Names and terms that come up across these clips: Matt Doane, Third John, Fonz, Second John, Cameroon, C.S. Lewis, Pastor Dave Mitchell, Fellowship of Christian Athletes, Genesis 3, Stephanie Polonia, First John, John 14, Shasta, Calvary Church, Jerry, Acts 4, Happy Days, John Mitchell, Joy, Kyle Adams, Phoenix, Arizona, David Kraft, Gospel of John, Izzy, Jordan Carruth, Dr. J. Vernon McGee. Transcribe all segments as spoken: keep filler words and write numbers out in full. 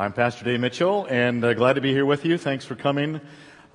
I'm Pastor Dave Mitchell, and uh, glad to be here with you. Thanks for coming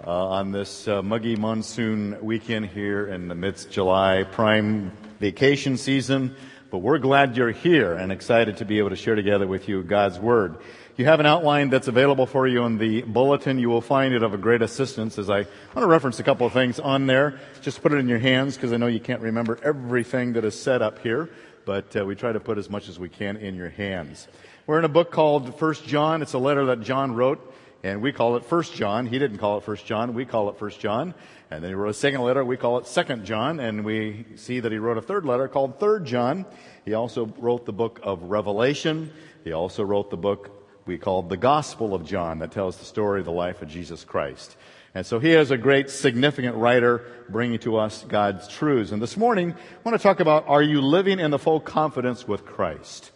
uh, on this uh, muggy monsoon weekend here in the mid-July prime vacation season. But we're glad you're here and excited to be able to share together with you God's Word. You have an outline that's available for you in the bulletin. You will find it of great assistance, as I want to reference a couple of things on there. Just put it in your hands, because I know you can't remember everything that is set up here, but uh, we try to put as much as we can in your hands. We're in a book called First John. It's a letter that John wrote, and we call it First John. He didn't call it First John. We call it First John. And then he wrote a second letter. We call it Second John. And we see that he wrote a third letter called Third John. He also wrote the book of Revelation. He also wrote the book we call the Gospel of John, that tells the story of the life of Jesus Christ. And so he is a great, significant writer bringing to us God's truths. And this morning, I want to talk about, are you living in the full confidence with Christ?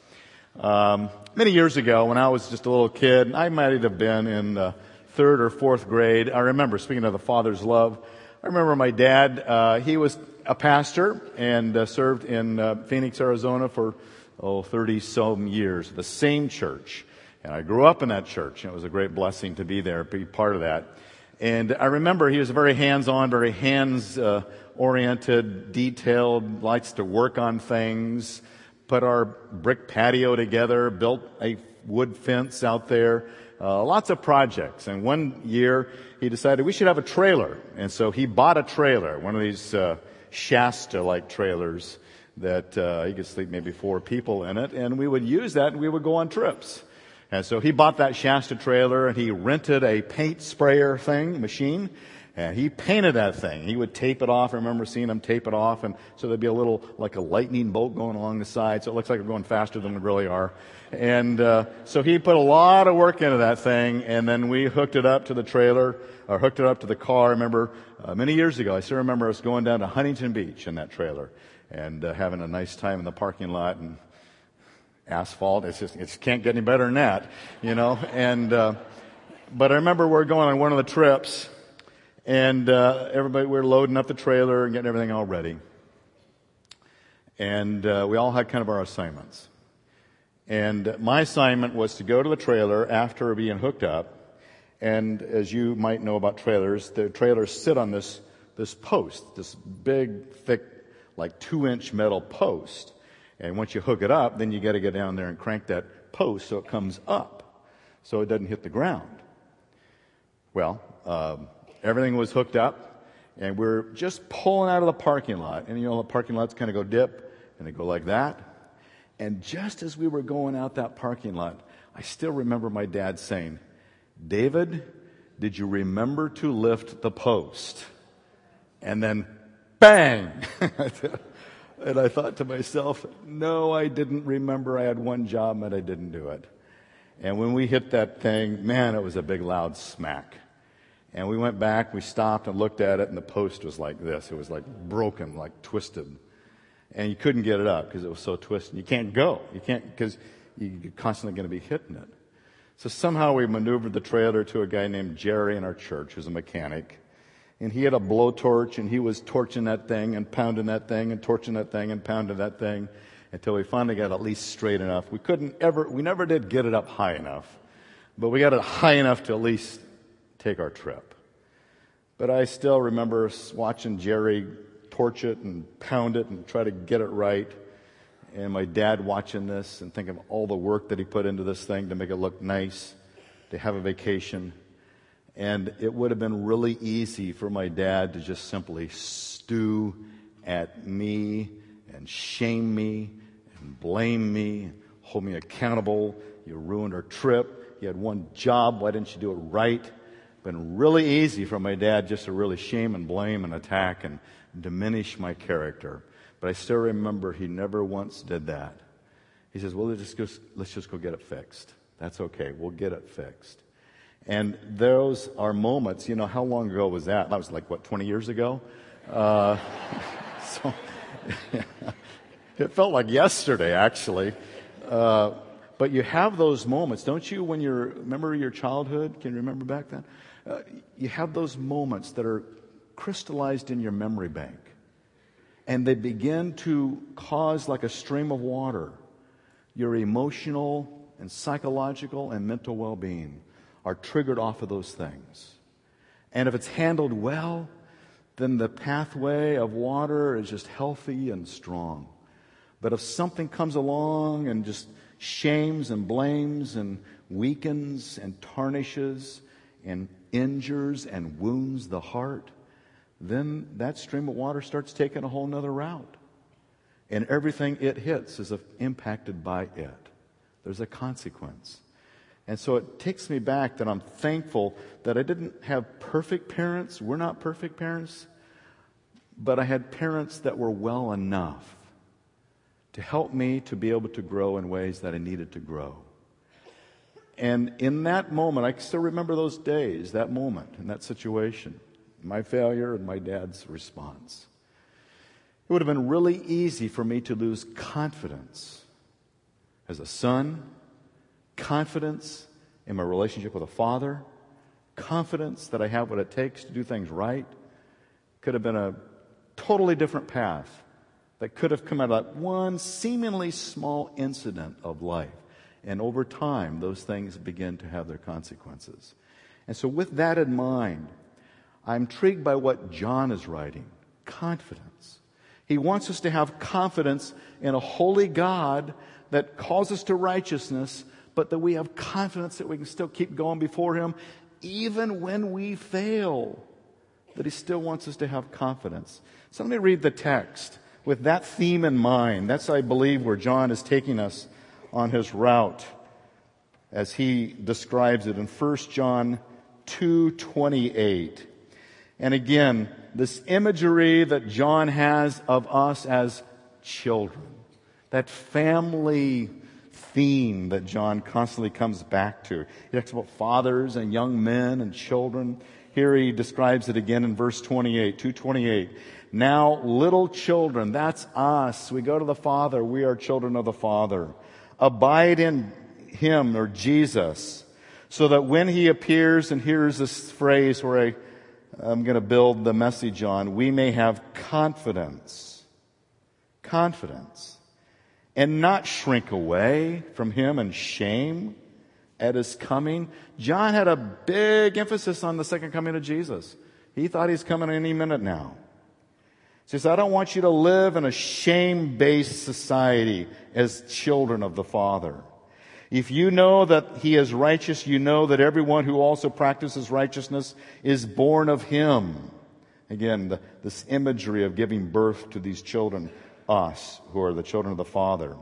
Um, many years ago, when I was just a little kid, I might have been in the third or fourth grade. I remember, speaking of the Father's love, I remember my dad, uh, he was a pastor and uh, served in uh, Phoenix, Arizona for, oh, thirty-some years, the same church. And I grew up in that church, and it was a great blessing to be there, be part of that. And I remember he was very hands-on, very hands-oriented, detailed, likes to work on things, put our brick patio together, built a wood fence out there, uh, lots of projects. And one year he decided we should have a trailer. And so he bought a trailer, one of these uh, Shasta-like trailers that uh, he could sleep maybe four people in it. And we would use that, and we would go on trips. And so he bought that Shasta trailer, and he rented a paint sprayer thing, machine, and he painted that thing. He would tape it off. I remember seeing him tape it off, and so there'd be a little, like a lightning bolt going along the side, so it looks like we're going faster than we really are. And uh, so he put a lot of work into that thing, and then we hooked it up to the trailer, or hooked it up to the car. I remember uh, many years ago, I still remember us going down to Huntington Beach in that trailer, and uh, having a nice time in the parking lot, and asphalt, it's just, it can't get any better than that, you know. And, uh, but I remember we were going on one of the trips, and, uh, everybody, we were loading up the trailer and getting everything all ready. And, uh, we all had kind of our assignments. And my assignment was to go to the trailer after being hooked up. And as you might know about trailers, the trailers sit on this, this post, this big, thick, like two inch metal post. And once you hook it up, then you got to go down there and crank that post so it comes up, so it doesn't hit the ground. Well, um, everything was hooked up, and we're just pulling out of the parking lot. And, you know, the parking lots kind of go dip, and they go like that. And just as we were going out that parking lot, I still remember my dad saying, "David, did you remember to lift the post?" And then, bang! And I thought to myself, no, I didn't remember. I had one job, and I didn't do it. And when we hit that thing, man, it was a big, loud smack. And we went back, we stopped and looked at it, and the post was like this. It was like broken, like twisted. And you couldn't get it up because it was so twisted. You can't go. You can't, because you're constantly going to be hitting it. So somehow we maneuvered the trailer to a guy named Jerry in our church, who's a mechanic. And he had a blowtorch, and he was torching that thing and pounding that thing and torching that thing and pounding that thing until we finally got at least straight enough. We couldn't ever, we never did get it up high enough, but we got it high enough to at least take our trip. But I still remember watching Jerry torch it and pound it and try to get it right. And my dad watching this and thinking of all the work that he put into this thing to make it look nice, to have a vacation. And it would have been really easy for my dad to just simply stew at me and shame me and blame me, hold me accountable. You ruined our trip. You had one job. Why didn't you do it right? Been really easy for my dad just to really shame and blame and attack and diminish my character. But I still remember he never once did that. He says, well, let's just, let's just go get it fixed. That's okay. We'll get it fixed. And those are moments, you know, how long ago was that? That was like, what, twenty years ago? Uh, so it felt like yesterday, actually. Uh, but you have those moments, don't you, when you're, remember your childhood? Can you remember back then? Uh, you have those moments that are crystallized in your memory bank. And they begin to cause, like a stream of water, your emotional and psychological and mental well-being are triggered off of those things. And if it's handled well, then the pathway of water is just healthy and strong. But if something comes along and just shames and blames and weakens and tarnishes and injures and wounds the heart, then that stream of water starts taking a whole nother route. And everything it hits is impacted by it. There's a consequence. And so it takes me back that I'm thankful that I didn't have perfect parents. We're not perfect parents. But I had parents that were well enough to help me to be able to grow in ways that I needed to grow. And in that moment, I still remember those days, that moment, and that situation, my failure and my dad's response. It would have been really easy for me to lose confidence as a son, confidence in my relationship with a father, confidence that I have what it takes to do things right. Could have been a totally different path that could have come out of that one seemingly small incident of life. And over time, those things begin to have their consequences. And so with that in mind, I'm intrigued by what John is writing, confidence. He wants us to have confidence in a holy God that calls us to righteousness, but that we have confidence that we can still keep going before Him even when we fail, that He still wants us to have confidence. So let me read the text with that theme in mind. That's, I believe, where John is taking us on his route as he describes it in First John two twenty-eight. And again, this imagery that John has of us as children, that family theme that John constantly comes back to. He talks about fathers and young men and children. Here he describes it again in verse twenty-eight, two twenty-eight. Now, little children, that's us. We go to the Father. We are children of the Father. Abide in Him, or Jesus, so that when He appears, and here's this phrase where I I'm going to build the message on, we may have confidence, confidence, and not shrink away from Him in shame at His coming. John had a big emphasis on the second coming of Jesus. He thought He's coming any minute now. He says, I don't want you to live in a shame-based society as children of the Father. If you know that He is righteous, you know that everyone who also practices righteousness is born of Him. Again, the, this imagery of giving birth to these children, us, who are the children of the Father.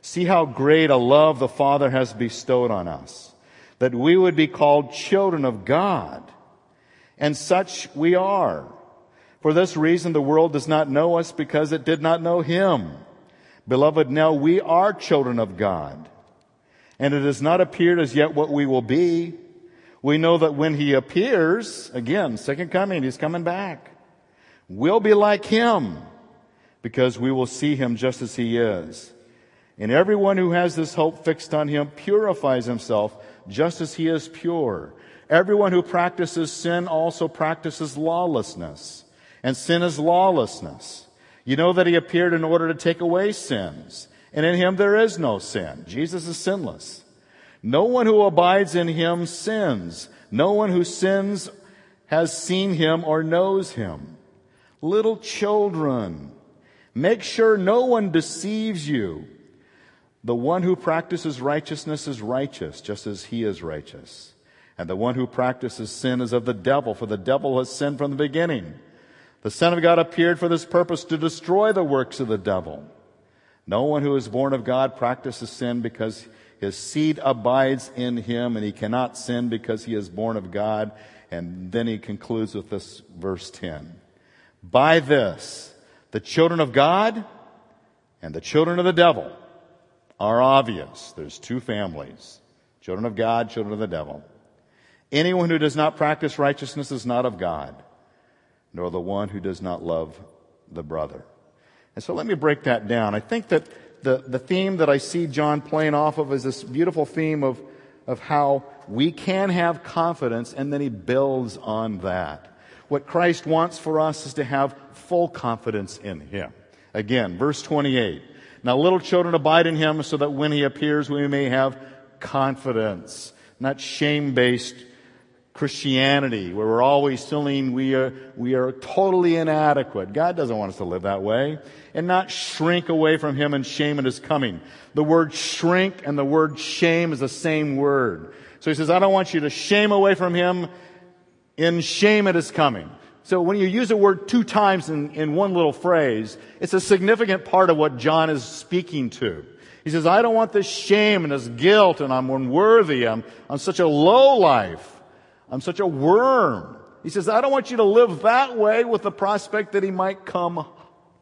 See how great a love the Father has bestowed on us, that we would be called children of God. And such we are. For this reason, the world does not know us because it did not know Him. Beloved, now we are children of God. And it has not appeared as yet what we will be. We know that when He appears, again, second coming, He's coming back, we'll be like Him because we will see Him just as He is. And everyone who has this hope fixed on Him purifies himself just as He is pure. Everyone who practices sin also practices lawlessness, and sin is lawlessness. You know that He appeared in order to take away sins. And in Him there is no sin. Jesus is sinless. No one who abides in Him sins. No one who sins has seen Him or knows Him. Little children, make sure no one deceives you. The one who practices righteousness is righteous, just as He is righteous. And the one who practices sin is of the devil, for the devil has sinned from the beginning. The Son of God appeared for this purpose, to destroy the works of the devil. No one who is born of God practices sin because his seed abides in him, and he cannot sin because he is born of God. And then he concludes with this verse ten. By this, the children of God and the children of the devil are obvious. There's two families, children of God, children of the devil. Anyone who does not practice righteousness is not of God, nor the one who does not love the brother. And so let me break that down. I think that the, the theme that I see John playing off of is this beautiful theme of, of how we can have confidence, and then he builds on that. What Christ wants for us is to have full confidence in Him. Again, verse twenty-eight. Now little children, abide in Him so that when He appears we may have confidence, not shame-based Christianity, where we're always feeling we are, we are totally inadequate. God doesn't want us to live that way. And not shrink away from Him and shame at His coming. The word shrink and the word shame is the same word. So He says, I don't want you to shame away from Him in shame at His coming. So when you use the word two times in, in one little phrase, it's a significant part of what John is speaking to. He says, I don't want this shame and this guilt and I'm unworthy. I'm, I'm such a low life. I'm such a worm. He says, I don't want you to live that way with the prospect that He might come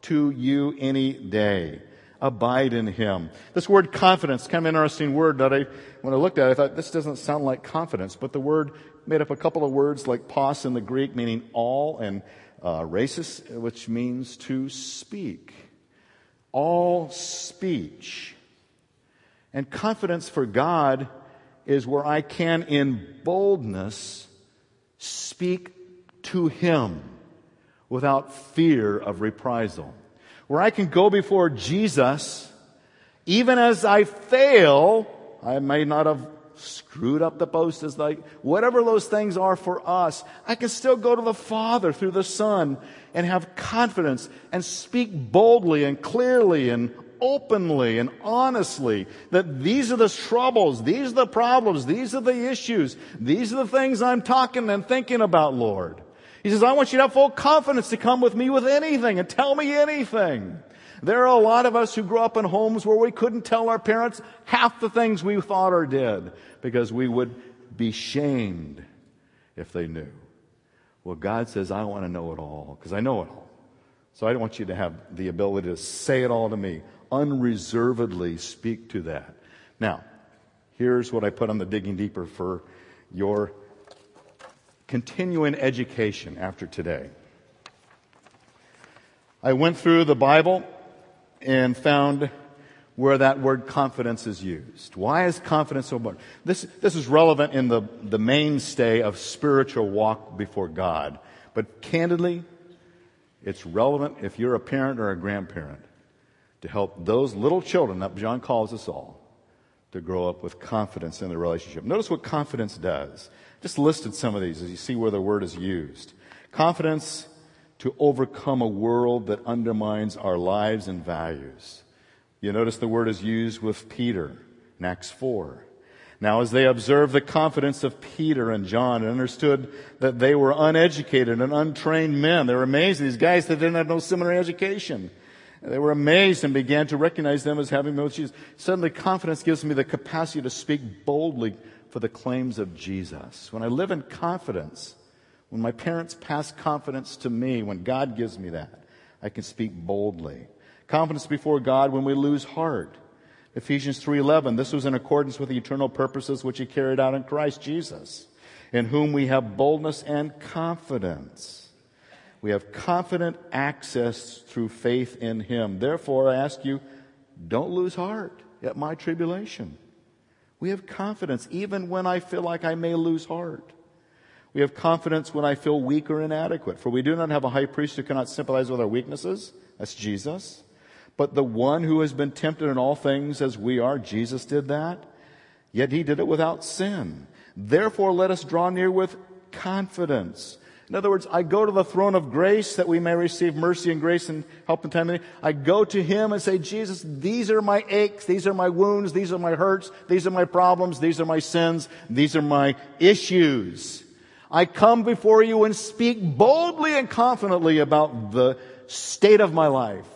to you any day. Abide in Him. This word confidence, kind of an interesting word that I, when I looked at it, I thought, this doesn't sound like confidence. But the word made up a couple of words like pos in the Greek, meaning all, and uh, rhesis, which means to speak. All speech. And confidence for God is where I can, in boldness, speak to Him without fear of reprisal. Where I can go before Jesus, even as I fail, I may not have screwed up the post, as like whatever those things are for us, I can still go to the Father through the Son and have confidence and speak boldly and clearly and openly and honestly that these are the troubles, these are the problems, these are the issues, these are the things I'm talking and thinking about, Lord. He says, I want you to have full confidence to come with me with anything and tell me anything. There are a lot of us who grew up in homes where we couldn't tell our parents half the things we thought or did because we would be shamed if they knew. Well, God says, I want to know it all because I know it all. So I want you to have the ability to say it all to me. Unreservedly speak to that. Now, here's what I put on the digging deeper for your continuing education after today. I went through the Bible and found where that word confidence is used. Why is confidence so important? This, this is relevant in the, the mainstay of spiritual walk before God. But candidly, it's relevant if you're a parent or a grandparent, to help those little children up, John calls us all, to grow up with confidence in their relationship. Notice what confidence does. Just listed some of these as you see where the word is used. Confidence to overcome a world that undermines our lives and values. You notice the word is used with Peter in Acts four. Now as they observed the confidence of Peter and John and understood that they were uneducated and untrained men, they were amazed at these guys that didn't have no seminary education. They were amazed and began to recognize them as having been with Jesus. Suddenly, confidence gives me the capacity to speak boldly for the claims of Jesus. When I live in confidence, when my parents pass confidence to me, when God gives me that, I can speak boldly. Confidence before God when we lose heart. Ephesians three eleven, this was in accordance with the eternal purposes which He carried out in Christ Jesus, in whom we have boldness and confidence. We have confident access through faith in Him. Therefore, I ask you, don't lose heart at my tribulation. We have confidence even when I feel like I may lose heart. We have confidence when I feel weak or inadequate. For we do not have a high priest who cannot sympathize with our weaknesses. That's Jesus. But the one who has been tempted in all things as we are, Jesus did that. Yet He did it without sin. Therefore, let us draw near with confidence. In other words, I go to the throne of grace that we may receive mercy and grace and help in time of need. I go to Him and say, Jesus, these are my aches, these are my wounds, these are my hurts, these are my problems, these are my sins, these are my issues. I come before you and speak boldly and confidently about the state of my life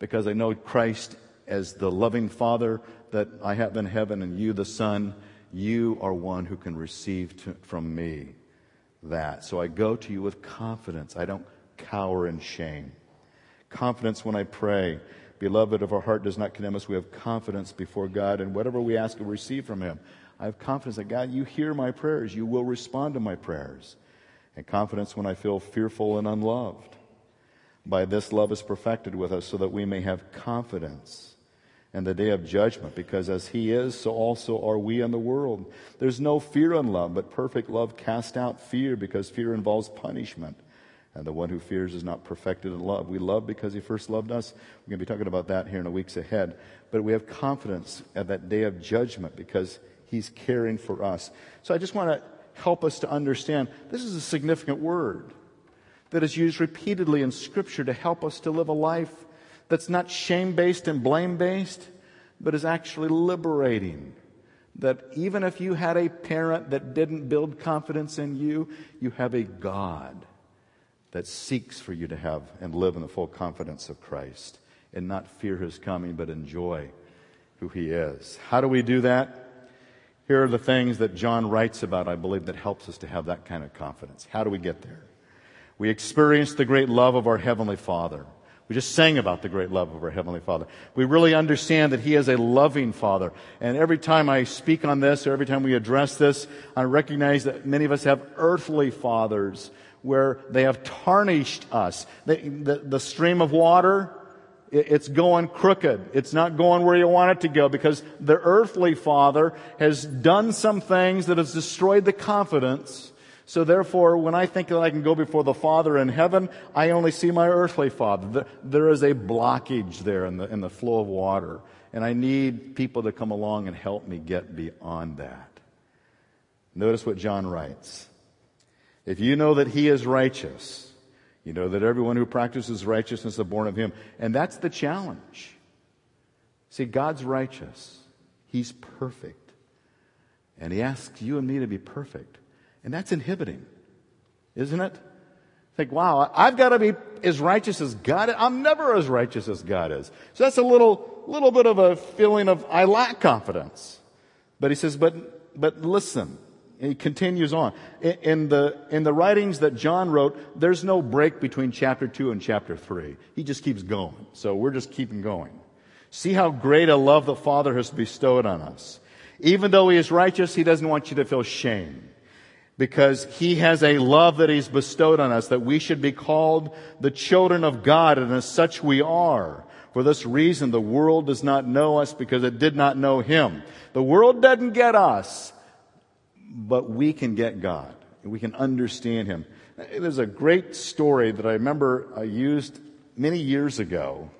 because I know Christ as the loving Father that I have in heaven and you, the Son, you are one who can receive to, from me. That. So I go to you with confidence. I don't cower in shame. Confidence when I pray. Beloved, if our heart does not condemn us, we have confidence before God, and whatever we ask, we receive from Him. I have confidence that, God, you hear my prayers. You will respond to my prayers. And confidence when I feel fearful and unloved. By this love is perfected with us so that we may have confidence in the day of judgment, because as He is, so also are we in the world. There's no fear in love, but perfect love casts out fear, because fear involves punishment. And the one who fears is not perfected in love. We love because He first loved us. We're going to be talking about that here in the weeks ahead. But we have confidence at that day of judgment, because He's caring for us. So I just want to help us to understand this is a significant word that is used repeatedly in Scripture to help us to live a life that's not shame-based and blame-based, but is actually liberating. That even if you had a parent that didn't build confidence in you, you have a God that seeks for you to have and live in the full confidence of Christ and not fear His coming, but enjoy who He is. How do we do that? Here are the things that John writes about, I believe, that helps us to have that kind of confidence. How do we get there? We experience the great love of our Heavenly Father. We just sang about the great love of our Heavenly Father. We really understand that He is a loving Father. And every time I speak on this or every time we address this, I recognize that many of us have earthly fathers where they have tarnished us. The, the, the stream of water, it, it's going crooked. It's not going where you want it to go because the earthly father has done some things that has destroyed the confidence. So therefore, when I think that I can go before the Father in heaven, I only see my earthly father. There is a blockage there in the, in the flow of water. And I need people to come along and help me get beyond that. Notice what John writes. If you know that He is righteous, you know that everyone who practices righteousness is born of Him. And that's the challenge. See, God's righteous. He's perfect. And He asks you and me to be perfect. And that's inhibiting, isn't it? Think, wow, I've got to be as righteous as God is. I'm never as righteous as God is. So that's a little, little bit of a feeling of, I lack confidence. But he says, but, but listen. And he continues on. In the, in the writings that John wrote, there's no break between chapter two and chapter three. He just keeps going. So we're just keeping going. See how great a love the Father has bestowed on us. Even though He is righteous, He doesn't want you to feel shame. Because He has a love that He's bestowed on us, that we should be called the children of God, and as such we are. For this reason, the world does not know us because it did not know Him. The world doesn't get us, but we can get God. We can understand Him. There's a great story that I remember I used many years ago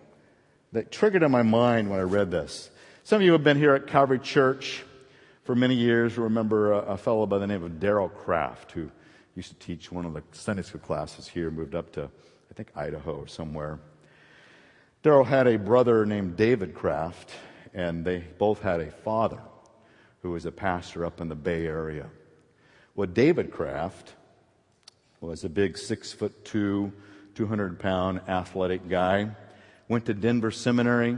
that triggered in my mind when I read this. Some of you have been here at Calvary Church for many years. Remember a, a fellow by the name of Daryl Kraft, who used to teach one of the Sunday school classes here, moved up to, I think, Idaho or somewhere. Daryl had a brother named David Kraft, and they both had a father who was a pastor up in the Bay Area. Well, David Kraft was a big six foot two, two hundred pound athletic guy, went to Denver Seminary.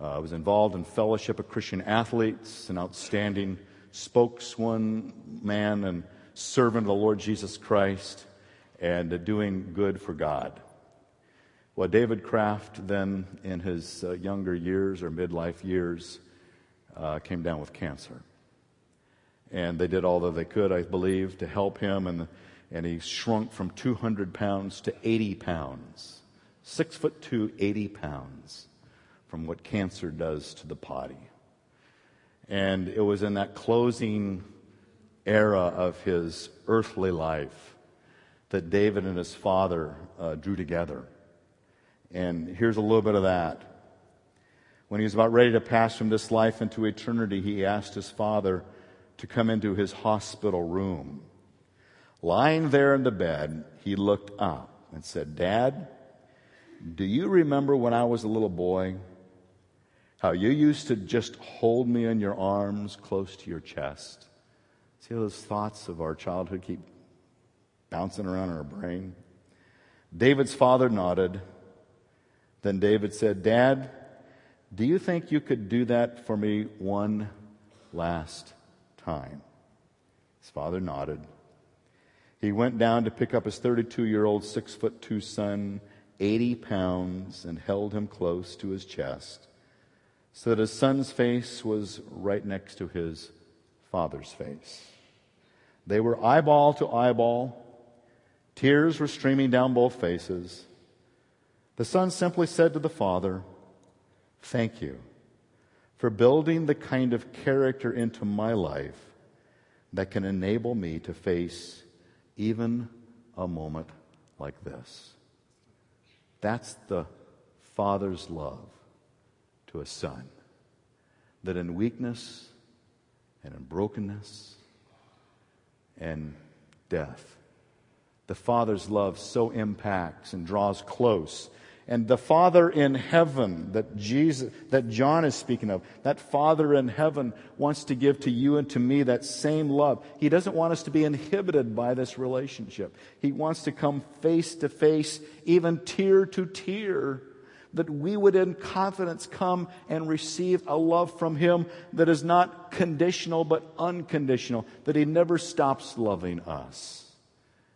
I uh, was involved in Fellowship of Christian Athletes, an outstanding spokesman man and servant of the Lord Jesus Christ, and uh, doing good for God. Well, David Kraft then, in his uh, younger years or midlife years, uh, came down with cancer. And they did all that they could, I believe, to help him, and, and he shrunk from two hundred pounds to eighty pounds. Six foot two, eighty pounds. From what cancer does to the body. And it was in that closing era of his earthly life that David and his father uh, drew together. And here's a little bit of that. When he was about ready to pass from this life into eternity, he asked his father to come into his hospital room. Lying there in the bed, he looked up and said, "Dad, do you remember when I was a little boy? How you used to just hold me in your arms close to your chest?" See how those thoughts of our childhood keep bouncing around in our brain? David's father nodded. Then David said, "Dad, do you think you could do that for me one last time?" His father nodded. He went down to pick up his thirty-two-year-old six foot two son, eighty pounds, and held him close to his chest, so that his son's face was right next to his father's face. They were eyeball to eyeball. Tears were streaming down both faces. The son simply said to the father, "Thank you for building the kind of character into my life that can enable me to face even a moment like this." That's the father's love to a son, that in weakness and in brokenness and death. The Father's love so impacts and draws close. And the Father in heaven that Jesus, that John is speaking of, that Father in heaven wants to give to you and to me that same love. He doesn't want us to be inhibited by this relationship. He wants to come face to face, even tear to tear, that we would in confidence come and receive a love from Him that is not conditional but unconditional, that He never stops loving us,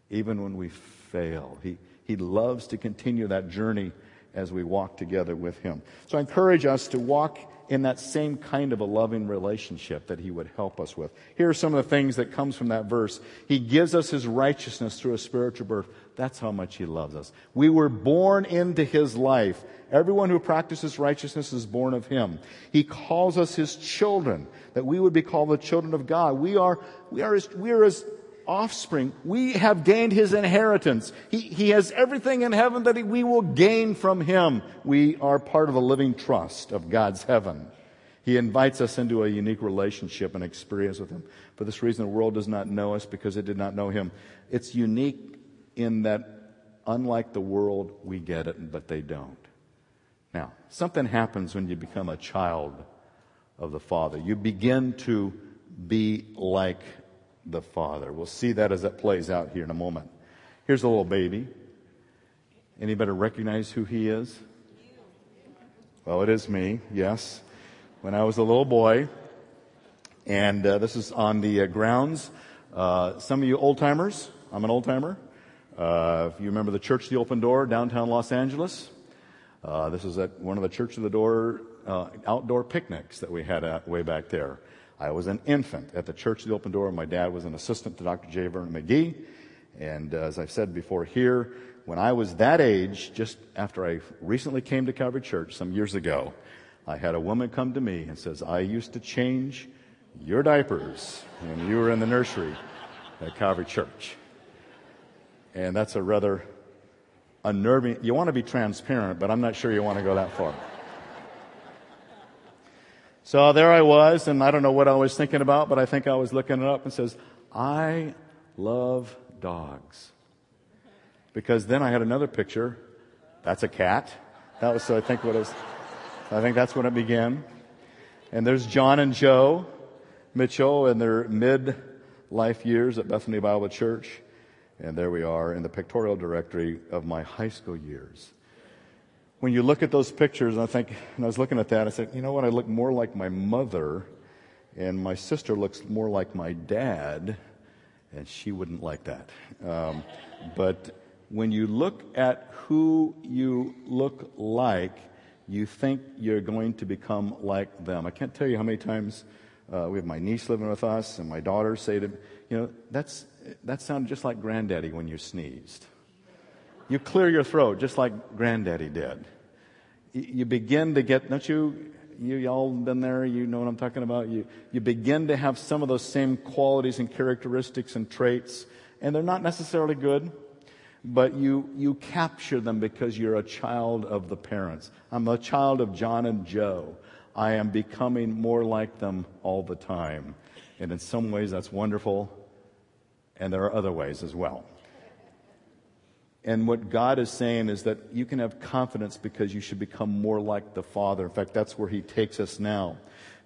even when we fail. He He loves to continue that journey as we walk together with Him. So I encourage us to walk in that same kind of a loving relationship that He would help us with. Here are some of the things that comes from that verse. He gives us His righteousness through a spiritual birth. That's how much He loves us. We were born into His life. Everyone who practices righteousness is born of Him. He calls us His children, that we would be called the children of God. We are, we are His, we are His offspring. We have gained His inheritance. He, he has everything in heaven that he, we will gain from Him. We are part of a living trust of God's heaven. He invites us into a unique relationship and experience with Him. For this reason, the world does not know us because it did not know Him. It's unique in that, unlike the world, we get it, but they don't. Now, something happens when you become a child of the Father. You begin to be like the Father. We'll see that as it plays out here in a moment. Here's a little baby. Anybody recognize who he is? Well, it is me, yes. When I was a little boy, and uh, this is on the uh, grounds. Uh, some of you old-timers, I'm an old-timer. Uh, if you remember the Church of the Open Door, downtown Los Angeles. Uh, this is at one of the Church of the Door uh, outdoor picnics that we had uh, way back there. I was an infant at the Church of the Open Door. My dad was an assistant to Doctor J. Vernon McGee. And uh, as I've said before here, when I was that age, just after I recently came to Calvary Church some years ago, I had a woman come to me and says, I used to change your diapers when you were in the nursery at Calvary Church. And that's a rather unnerving. You want to be transparent, but I'm not sure you want to go that far. So there I was, and I don't know what I was thinking about, but I think I was looking it up and says, I love dogs. Because then I had another picture. That's a cat. That was, so I think what it was, I think that's when it began. And there's John and Joe Mitchell in their mid-life years at Bethany Bible Church. And there we are in the pictorial directory of my high school years. When you look at those pictures, and I think, and I was looking at that, I said, you know what, I look more like my mother, and my sister looks more like my dad, and she wouldn't like that. Um, but when you look at who you look like, you think you're going to become like them. I can't tell you how many times uh, we have my niece living with us, and my daughter say to me, you know, that's that sounded just like Granddaddy when you sneezed. You clear your throat just like Granddaddy did. You begin to get, don't you, you all been there, you know what I'm talking about. You, you begin to have some of those same qualities and characteristics and traits, and they're not necessarily good, but you, you capture them because you're a child of the parents. I'm a child of John and Joe. I am becoming more like them all the time. And in some ways that's wonderful, and there are other ways as well. And what God is saying is that you can have confidence because you should become more like the Father. In fact, that's where He takes us now.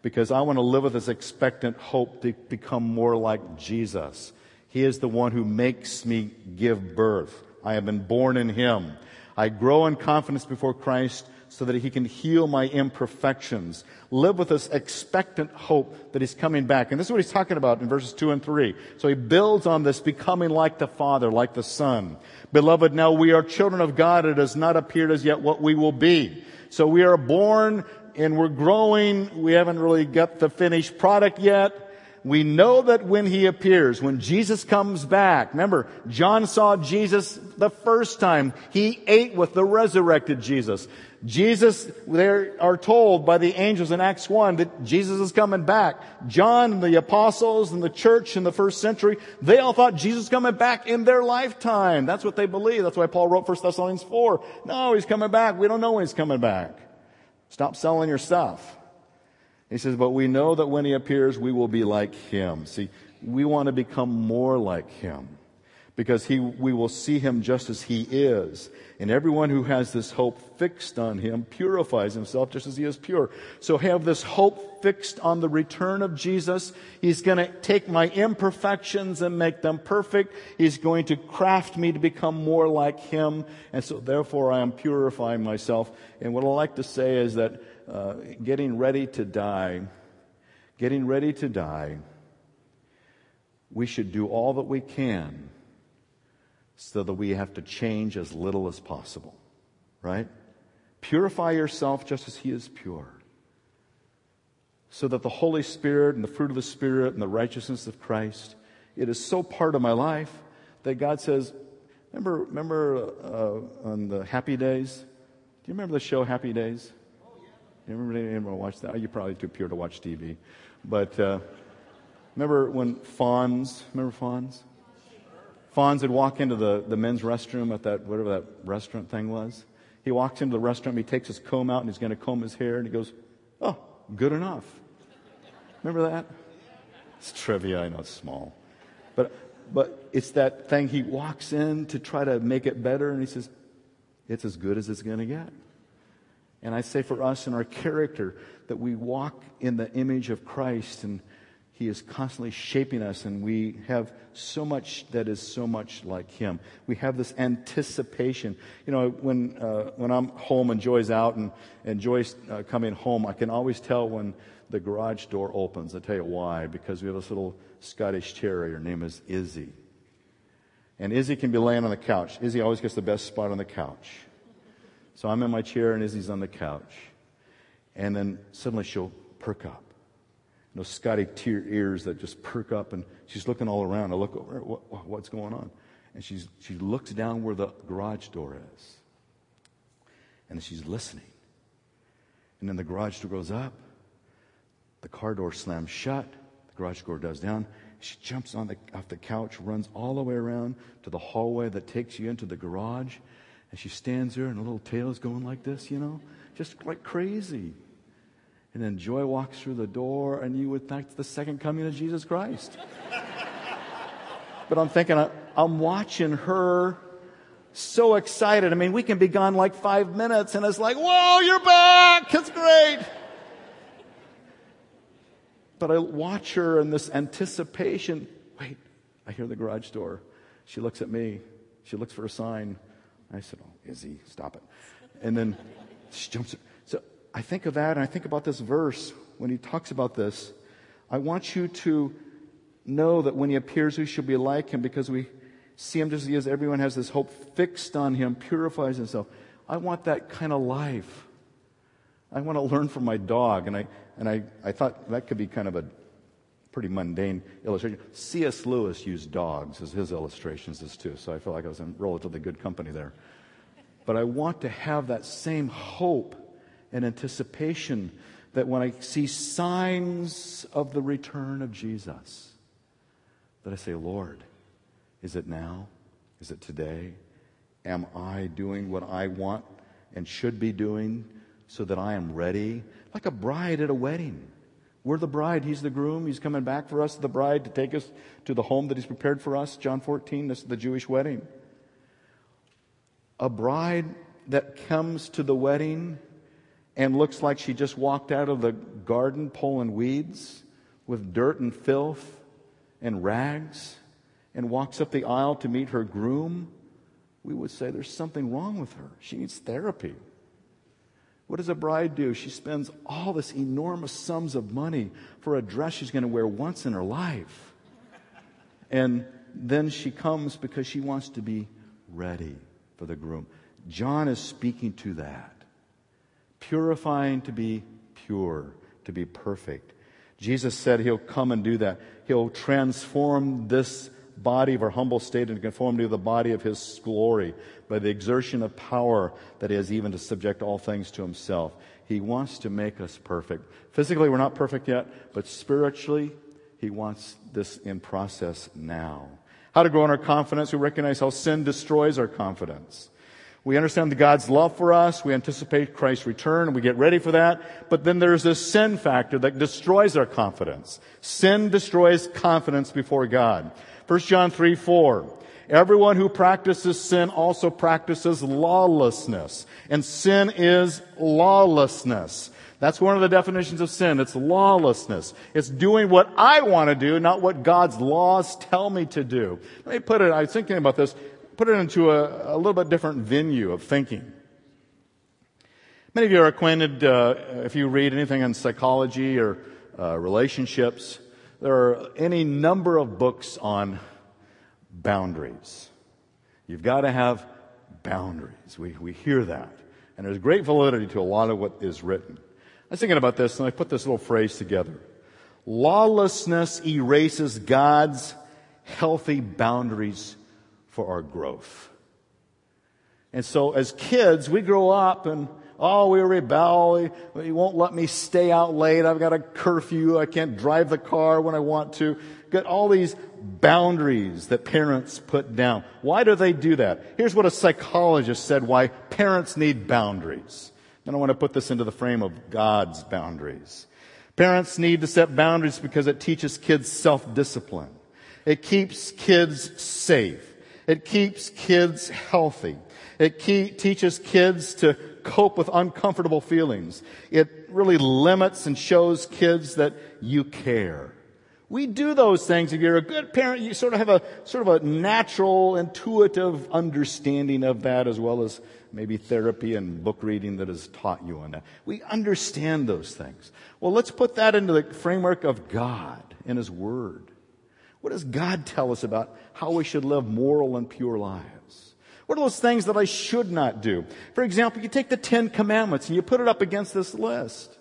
Because I want to live with this expectant hope to become more like Jesus. He is the one who makes me give birth. I have been born in Him. I grow in confidence before Christ so that He can heal my imperfections. Live with this expectant hope that He's coming back. And this is what He's talking about in verses two and three. So He builds on this becoming like the Father, like the Son. Beloved, now we are children of God. It has not appeared as yet what we will be. So we are born and we're growing. We haven't really got the finished product yet. We know that when He appears, when Jesus comes back, remember, John saw Jesus the first time. He ate with the resurrected Jesus. Jesus, they are told by the angels in Acts one that Jesus is coming back. John, the apostles, and the church in the first century, they all thought Jesus was coming back in their lifetime. That's what they believed. That's why Paul wrote First Thessalonians four. No, He's coming back. We don't know when He's coming back. Stop selling your stuff. He says, but we know that when he appears, we will be like him. See, we want to become more like him because he, we will see him just as he is. And everyone who has this hope fixed on him purifies himself just as he is pure. So have this hope fixed on the return of Jesus. He's going to take my imperfections and make them perfect. He's going to craft me to become more like him. And so therefore I am purifying myself. And what I like to say is that uh, getting ready to die, getting ready to die, we should do all that we can so that we have to change as little as possible, right? Purify yourself just as he is pure, so that the Holy Spirit and the fruit of the Spirit and the righteousness of Christ, it is so part of my life that God says, remember remember uh, on the Happy Days? Do you remember the show Happy Days? Oh, yeah. You remember anyone watch that? Oh, you're probably too pure to watch T V. But... Uh, Remember when Fonz, remember Fonz? Fonz would walk into the, the men's restroom at that, whatever that restaurant thing was. He walks into the restaurant, he takes his comb out, and he's going to comb his hair, and he goes, oh, good enough. Remember that? It's trivia, I know it's small. But, but it's that thing he walks in to try to make it better, and he says, it's as good as it's going to get. And I say for us in our character that we walk in the image of Christ, and he is constantly shaping us, and we have so much that is so much like him. We have this anticipation. You know, when uh, when I'm home and Joy's out and, and Joy's uh, coming home, I can always tell when the garage door opens. I'll tell you why, because we have this little Scottish terrier. Her name is Izzy. And Izzy can be laying on the couch. Izzy always gets the best spot on the couch. So I'm in my chair, and Izzy's on the couch. And then suddenly she'll perk up. Those Scotty tear ears that just perk up, and she's looking all around. I look over, what, what's going on? And she's, she looks down where the garage door is, and she's listening. And then the garage door goes up, the car door slams shut, the garage door goes down. She jumps on the, off the couch, runs all the way around to the hallway that takes you into the garage, and she stands there, and her little tail is going like this, you know, just like crazy. And then Joy walks through the door, and you would think it's the second coming of Jesus Christ. But I'm thinking, I, I'm watching her so excited. I mean, we can be gone like five minutes, and it's like, whoa, you're back! It's great! But I watch her in this anticipation. Wait, I hear the garage door. She looks at me. She looks for a sign. I said, oh, Izzy, stop it. And then she jumps. I think of that, and I think about this verse when he talks about this. I want you to know that when he appears, we should be like him because we see him just as he is. Everyone has this hope fixed on him, purifies himself. I want that kind of life. I want to learn from my dog, and I and I, I thought that could be kind of a pretty mundane illustration. C S Lewis used dogs as his illustrations as too, so I feel like I was in relatively good company there. But I want to have that same hope and anticipation that when I see signs of the return of Jesus, that I say, Lord, is it now? Is it today? Am I doing what I want and should be doing so that I am ready? Like a bride at a wedding. We're the bride. He's the groom. He's coming back for us, the bride, to take us to the home that he's prepared for us. John fourteen, this is the Jewish wedding. A bride that comes to the wedding and looks like she just walked out of the garden pulling weeds with dirt and filth and rags and walks up the aisle to meet her groom, we would say there's something wrong with her. She needs therapy. What does a bride do? She spends all this enormous sums of money for a dress she's going to wear once in her life. And then she comes because she wants to be ready for the groom. John is speaking to that. Purifying to be pure, to be perfect. Jesus said he'll come and do that. He'll transform this body of our humble state into conformity to the body of his glory by the exertion of power that he has even to subject all things to himself. He wants to make us perfect. Physically, we're not perfect yet, but spiritually, he wants this in process now. How to grow in our confidence. We recognize how sin destroys our confidence. We understand God's love for us. We anticipate Christ's return, and we get ready for that. But then there's this sin factor that destroys our confidence. Sin destroys confidence before God. First John three four. Everyone who practices sin also practices lawlessness. And sin is lawlessness. That's one of the definitions of sin. It's lawlessness. It's doing what I want to do, not what God's laws tell me to do. Let me put it, I was thinking about this, put it into a, a little bit different venue of thinking. Many of you are acquainted, uh, if you read anything on psychology or uh, relationships, there are any number of books on boundaries. You've got to have boundaries. We we hear that. And there's great validity to a lot of what is written. I was thinking about this, and I put this little phrase together. Lawlessness erases God's healthy boundaries for our growth. And so as kids, we grow up and, oh, we rebel. He won't let me stay out late. I've got a curfew. I can't drive the car when I want to. Got all these boundaries that parents put down. Why do they do that? Here's what a psychologist said why parents need boundaries. Then I want to put this into the frame of God's boundaries. Parents need to set boundaries because it teaches kids self-discipline. It keeps kids safe. It keeps kids healthy. It ke- teaches kids to cope with uncomfortable feelings. It really limits and shows kids that you care. We do those things. If you're a good parent, you sort of have a sort of a natural, intuitive understanding of that, as well as maybe therapy and book reading that has taught you on that. We understand those things. Well, let's put that into the framework of God and His Word. What does God tell us about how we should live moral and pure lives? What are those things that I should not do? For example, you take the Ten Commandments and you put it up against this list.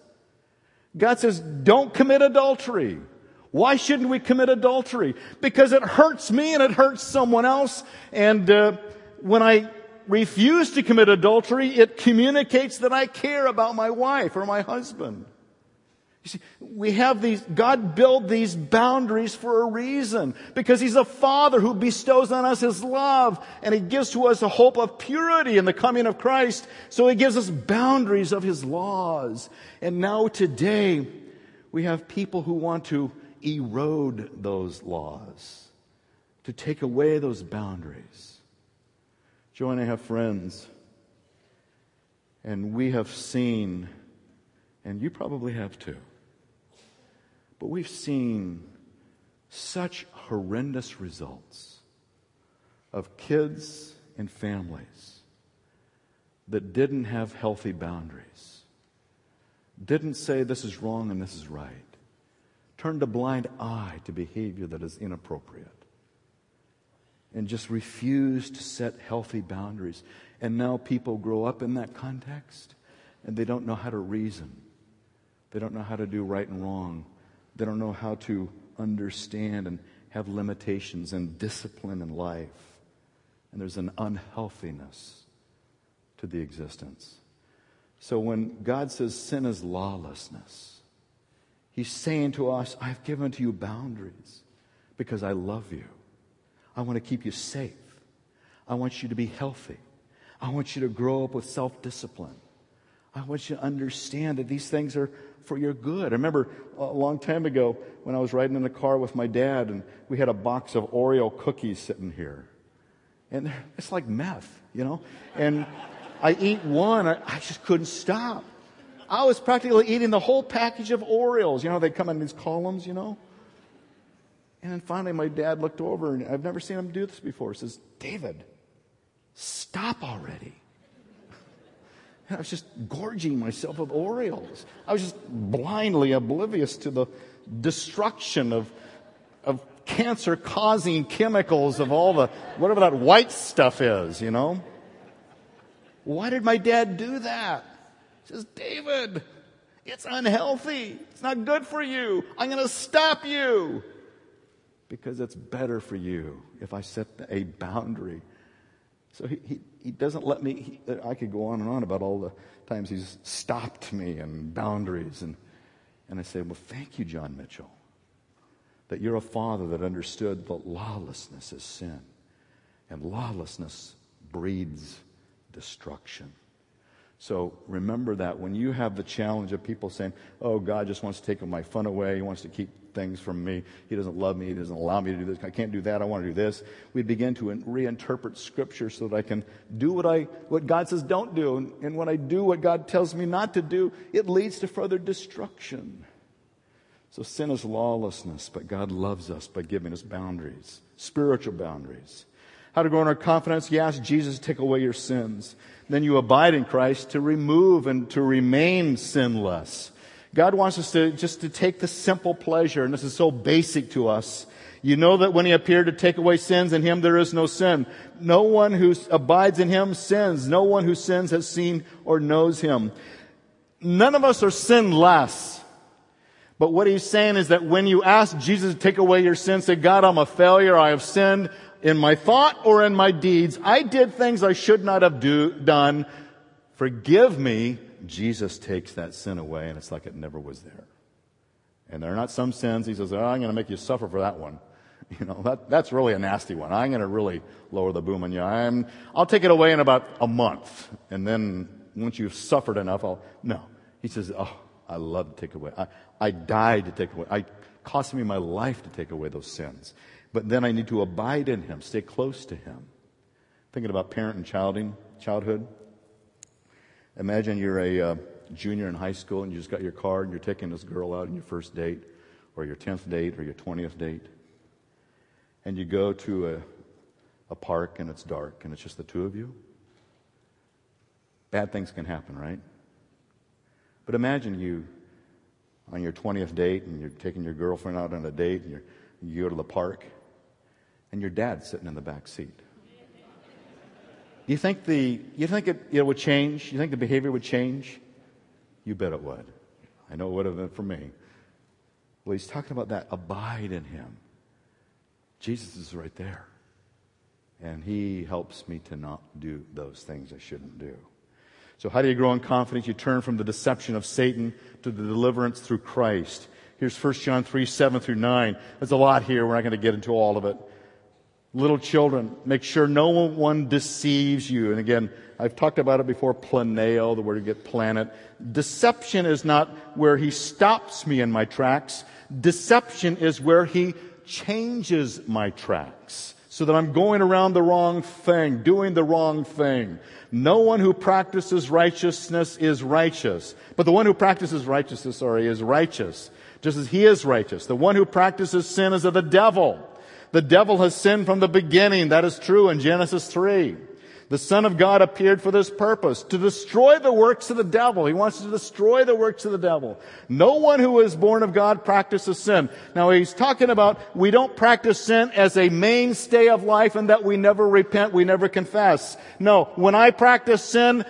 God says, don't commit adultery. Why shouldn't we commit adultery? Because it hurts me and it hurts someone else. And uh, when I refuse to commit adultery, it communicates that I care about my wife or my husband. You see, we have these, God built these boundaries for a reason, because He's a Father who bestows on us His love, and He gives to us a hope of purity in the coming of Christ. So He gives us boundaries of His laws. And now today, we have people who want to erode those laws, to take away those boundaries. Joy and I have friends, and we have seen, and you probably have too, but we've seen such horrendous results of kids and families that didn't have healthy boundaries, didn't say this is wrong and this is right, turned a blind eye to behavior that is inappropriate, and just refused to set healthy boundaries. And now people grow up in that context, and they don't know how to reason. They don't know how to do right and wrong. They don't know how to understand and have limitations and discipline in life. And there's an unhealthiness to the existence. So when God says sin is lawlessness, He's saying to us, I've given to you boundaries because I love you. I want to keep you safe. I want you to be healthy. I want you to grow up with self-discipline. I want you to understand that these things are for your good. I remember a long time ago when I was riding in the car with my dad, and we had a box of Oreo cookies sitting here. And it's like meth, you know. And I eat one, I, I just couldn't stop. I was practically eating the whole package of Oreos. You know, they come in these columns, you know. And then finally my dad looked over, and I've never seen him do this before. He says, David, stop already. I was just gorging myself with Oreos. I was just blindly oblivious to the destruction of of cancer-causing chemicals of all the, whatever that white stuff is, you know. Why did my dad do that? He says, David, it's unhealthy. It's not good for you. I'm going to stop you. Because it's better for you if I set a boundary. So he... he He doesn't let me, he, I could go on and on about all the times He's stopped me and boundaries. And, and I say, well, thank you, John Mitchell, that you're a father that understood that lawlessness is sin. And lawlessness breeds destruction. So remember that when you have the challenge of people saying, oh, God just wants to take my fun away. He wants to keep things from me. He doesn't love me. He doesn't allow me to do this. I can't do that. I want to do this. We begin to reinterpret Scripture so that I can do what I what God says don't do. And, and when I do what God tells me not to do, it leads to further destruction. So sin is lawlessness, but God loves us by giving us boundaries, spiritual boundaries. How to grow in our confidence? You ask Jesus to take away your sins. Then you abide in Christ to remove and to remain sinless. God wants us to just to take the simple pleasure, and this is so basic to us. You know that when He appeared to take away sins, in Him there is no sin. No one who abides in Him sins. No one who sins has seen or knows Him. None of us are sinless. But what He's saying is that when you ask Jesus to take away your sins, say, God, I'm a failure, I have sinned in my thought or in my deeds. I did things I should not have do, done. Forgive me. Jesus takes that sin away, and it's like it never was there. And there are not some sins He says, oh, I'm going to make you suffer for that one. You know, that, that's really a nasty one. I'm going to really lower the boom on you. I'm, I'll take it away in about a month. And then once you've suffered enough, I'll, no. He says, oh, I love to take away. I, I died to take away. I cost me my life to take away those sins. But then I need to abide in Him, stay close to Him. Thinking about parent and childing, childhood. Imagine you're a uh, junior in high school and you just got your card and you're taking this girl out on your first date or your tenth date or your twentieth date. And you go to a, a park and it's dark and it's just the two of you. Bad things can happen, right? But imagine you on your twentieth date and you're taking your girlfriend out on a date and you're, you go to the park and your dad's sitting in the back seat. Do you think the you think it, it would change? You think the behavior would change? You bet it would. I know it would have been for me. Well, He's talking about that. Abide in Him. Jesus is right there. And He helps me to not do those things I shouldn't do. So how do you grow in confidence? You turn from the deception of Satan to the deliverance through Christ. Here's First John three, seven through nine. There's a lot here. We're not going to get into all of it. Little children, make sure no one deceives you. And again, I've talked about it before, planeo, the word to get planet. Deception is not where he stops me in my tracks. Deception is where he changes my tracks. So that I'm going around the wrong thing, doing the wrong thing. No one who practices righteousness is righteous. But the one who practices righteousness, sorry, is righteous, just as he is righteous. The one who practices sin is of the devil. The devil has sinned from the beginning. That is true in Genesis three. The Son of God appeared for this purpose, to destroy the works of the devil. He wants to destroy the works of the devil. No one who is born of God practices sin. Now, he's talking about we don't practice sin as a mainstay of life and that we never repent, we never confess. No, when I practice sin,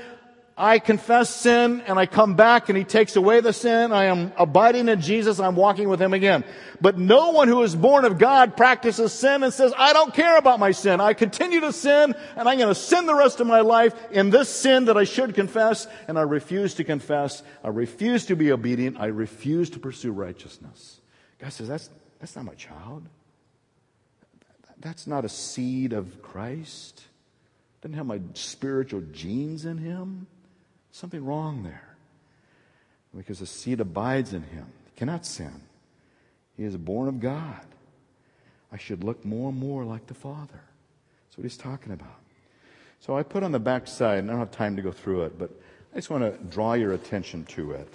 I confess sin and I come back and he takes away the sin. I am abiding in Jesus. I'm walking with him again. But no one who is born of God practices sin and says, I don't care about my sin. I continue to sin and I'm going to sin the rest of my life in this sin that I should confess. And I refuse to confess. I refuse to be obedient. I refuse to pursue righteousness. God says, that's, that's not my child. That's not a seed of Christ. Doesn't have my spiritual genes in him. Something wrong there. Because the seed abides in him. He cannot sin. He is born of God. I should look more and more like the Father. That's what he's talking about. So I put on the back side, and I don't have time to go through it, but I just want to draw your attention to it.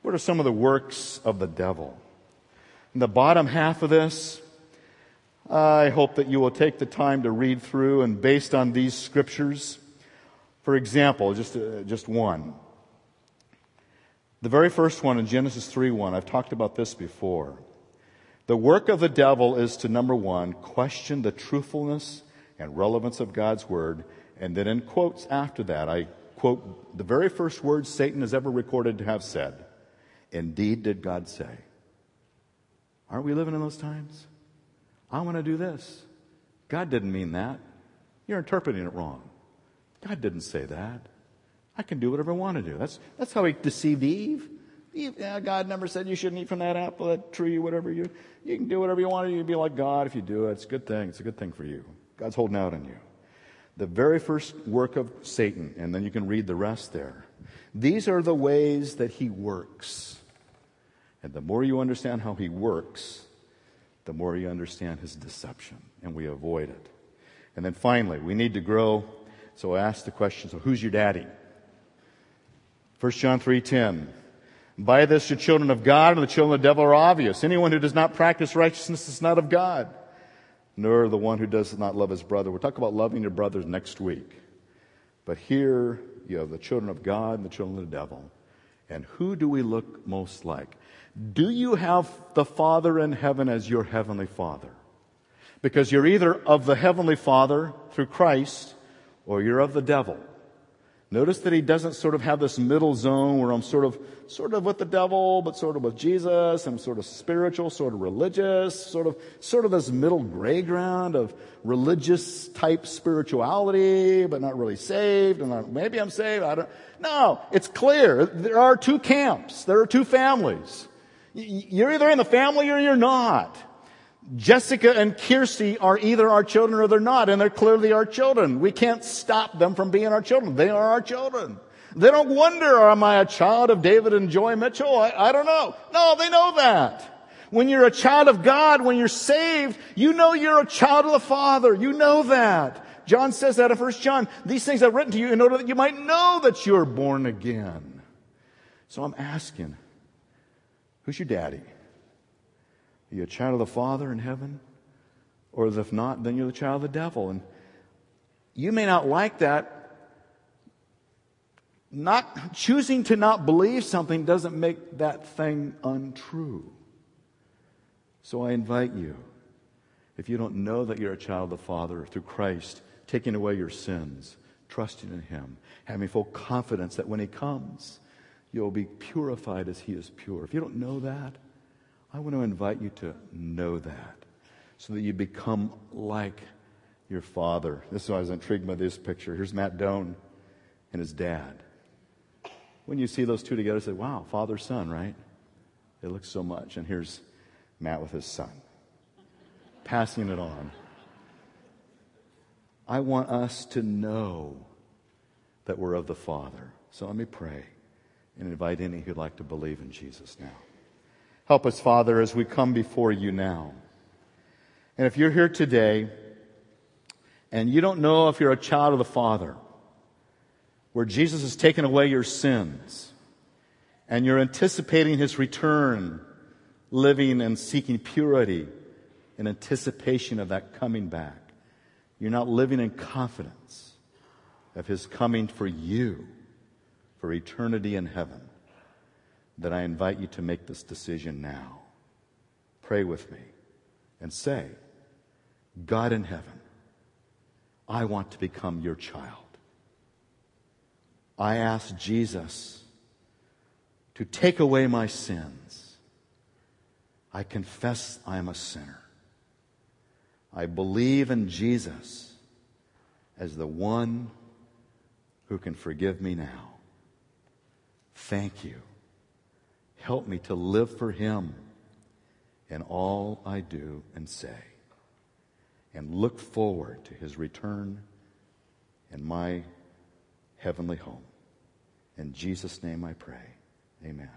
What are some of the works of the devil? In the bottom half of this, I hope that you will take the time to read through, and based on these scriptures, for example, just uh, just one. The very first one in Genesis three one, I've talked about this before. The work of the devil is to, number one, question the truthfulness and relevance of God's word, and then in quotes after that, I quote the very first words Satan is ever recorded to have said, indeed did God say. Aren't we living in those times? I want to do this. God didn't mean that. You're interpreting it wrong. God didn't say that. I can do whatever I want to do. That's that's how he deceived Eve. Eve yeah, God never said you shouldn't eat from that apple, that tree, whatever. You you can do whatever you want to do. You'd be like God if you do it. It's a good thing. It's a good thing for you. God's holding out on you. the very first work of Satan, and then you can read the rest there. These are the ways that he works. And the more you understand how he works, the more you understand his deception, and we avoid it. And then finally, we need to grow. So I asked the question, so who's your daddy? First John three ten. By this the children of God and the children of the devil are obvious. Anyone who does not practice righteousness is not of God, nor the one who does not love his brother. We'll talk about loving your brothers next week. But here you have the children of God and the children of the devil. And who do we look most like? Do you have the Father in heaven as your heavenly Father? Because you're either of the heavenly Father through Christ, or you're of the devil. Notice that he doesn't sort of have this middle zone where I'm sort of sort of with the devil, but sort of with Jesus. I'm sort of spiritual, sort of religious, sort of sort of this middle gray ground of religious type spirituality, but not really saved. And not, maybe I'm saved. I don't. No, it's clear. There are two camps. There are two families. You're either in the family or you're not. Jessica and Kirsty are either our children or they're not, and they're clearly our children. We can't stop them from being our children. They are our children. They don't wonder, am I a child of David and Joy Mitchell? I, I don't know. No, they know that. When you're a child of God, when you're saved, you know you're a child of the Father. You know that. John says that in First John. These things I've written to you in order that you might know that you're born again. So I'm asking, who's your daddy? Are you a child of the Father in heaven? Or if not, then you're the child of the devil. And you may not like that. Not choosing to not believe something doesn't make that thing untrue. So I invite you, if you don't know that you're a child of the Father through Christ, taking away your sins, trusting in Him, having full confidence that when He comes, you'll be purified as He is pure. If you don't know that, I want to invite you to know that so that you become like your Father. This is why I was intrigued by this picture. Here's Matt Doane and his dad. When you see those two together, you say, wow, father, son, right? They look so much. And here's Matt with his son, passing it on. I want us to know that we're of the Father. So let me pray and invite any who'd like to believe in Jesus now. Help us, Father, as we come before you now. And if you're here today and you don't know if you're a child of the Father, where Jesus has taken away your sins and you're anticipating His return, living and seeking purity in anticipation of that coming back, you're not living in confidence of His coming for you for eternity in heaven, that I invite you to make this decision now. Pray with me and say, God in heaven, I want to become your child. I ask Jesus to take away my sins. I confess I am a sinner. I believe in Jesus as the one who can forgive me now. Thank you. Help me to live for Him in all I do and say, and look forward to His return in my heavenly home. In Jesus' name I pray. Amen.